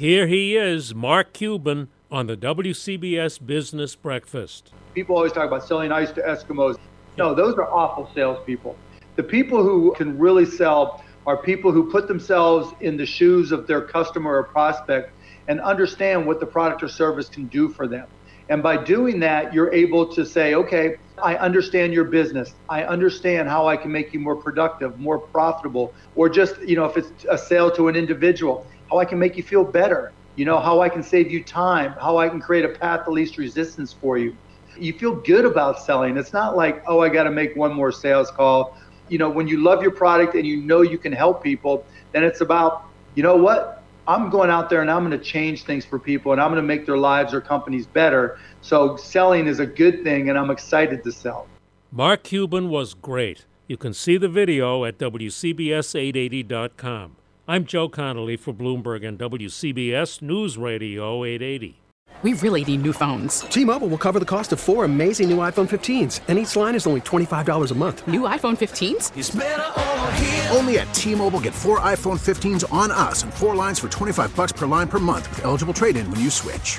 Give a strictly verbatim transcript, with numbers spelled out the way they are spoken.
Here he is, Mark Cuban, on the W C B S Business Breakfast. People always talk about selling ice to Eskimos. No, those are awful salespeople. The people who can really sell are people who put themselves in the shoes of their customer or prospect and understand what the product or service can do for them. And by doing that, you're able to say, okay, I understand your business. I understand how I can make you more productive, more profitable, or just, you know, if it's a sale to an individual, how I can make you feel better, you know, how I can save you time, how I can create a path of least resistance for you. You feel good about selling. It's not like, oh, I got to make one more sales call. You know, when you love your product and you know you can help people, then it's about, you know what? I'm going out there and I'm going to change things for people and I'm going to make their lives or companies better. So selling is a good thing and I'm excited to sell. Mark Cuban was great. You can see the video at W C B S eight eighty dot com. I'm Joe Connolly for Bloomberg and W C B S News Radio eight eighty. We really need new phones. T-Mobile will cover the cost of four amazing new iPhone fifteens, and each line is only twenty-five dollars a month. New iPhone fifteens? It's better over here. Only at T-Mobile, get four iPhone fifteens on us and four lines for twenty-five dollars per line per month with eligible trade-in when you switch.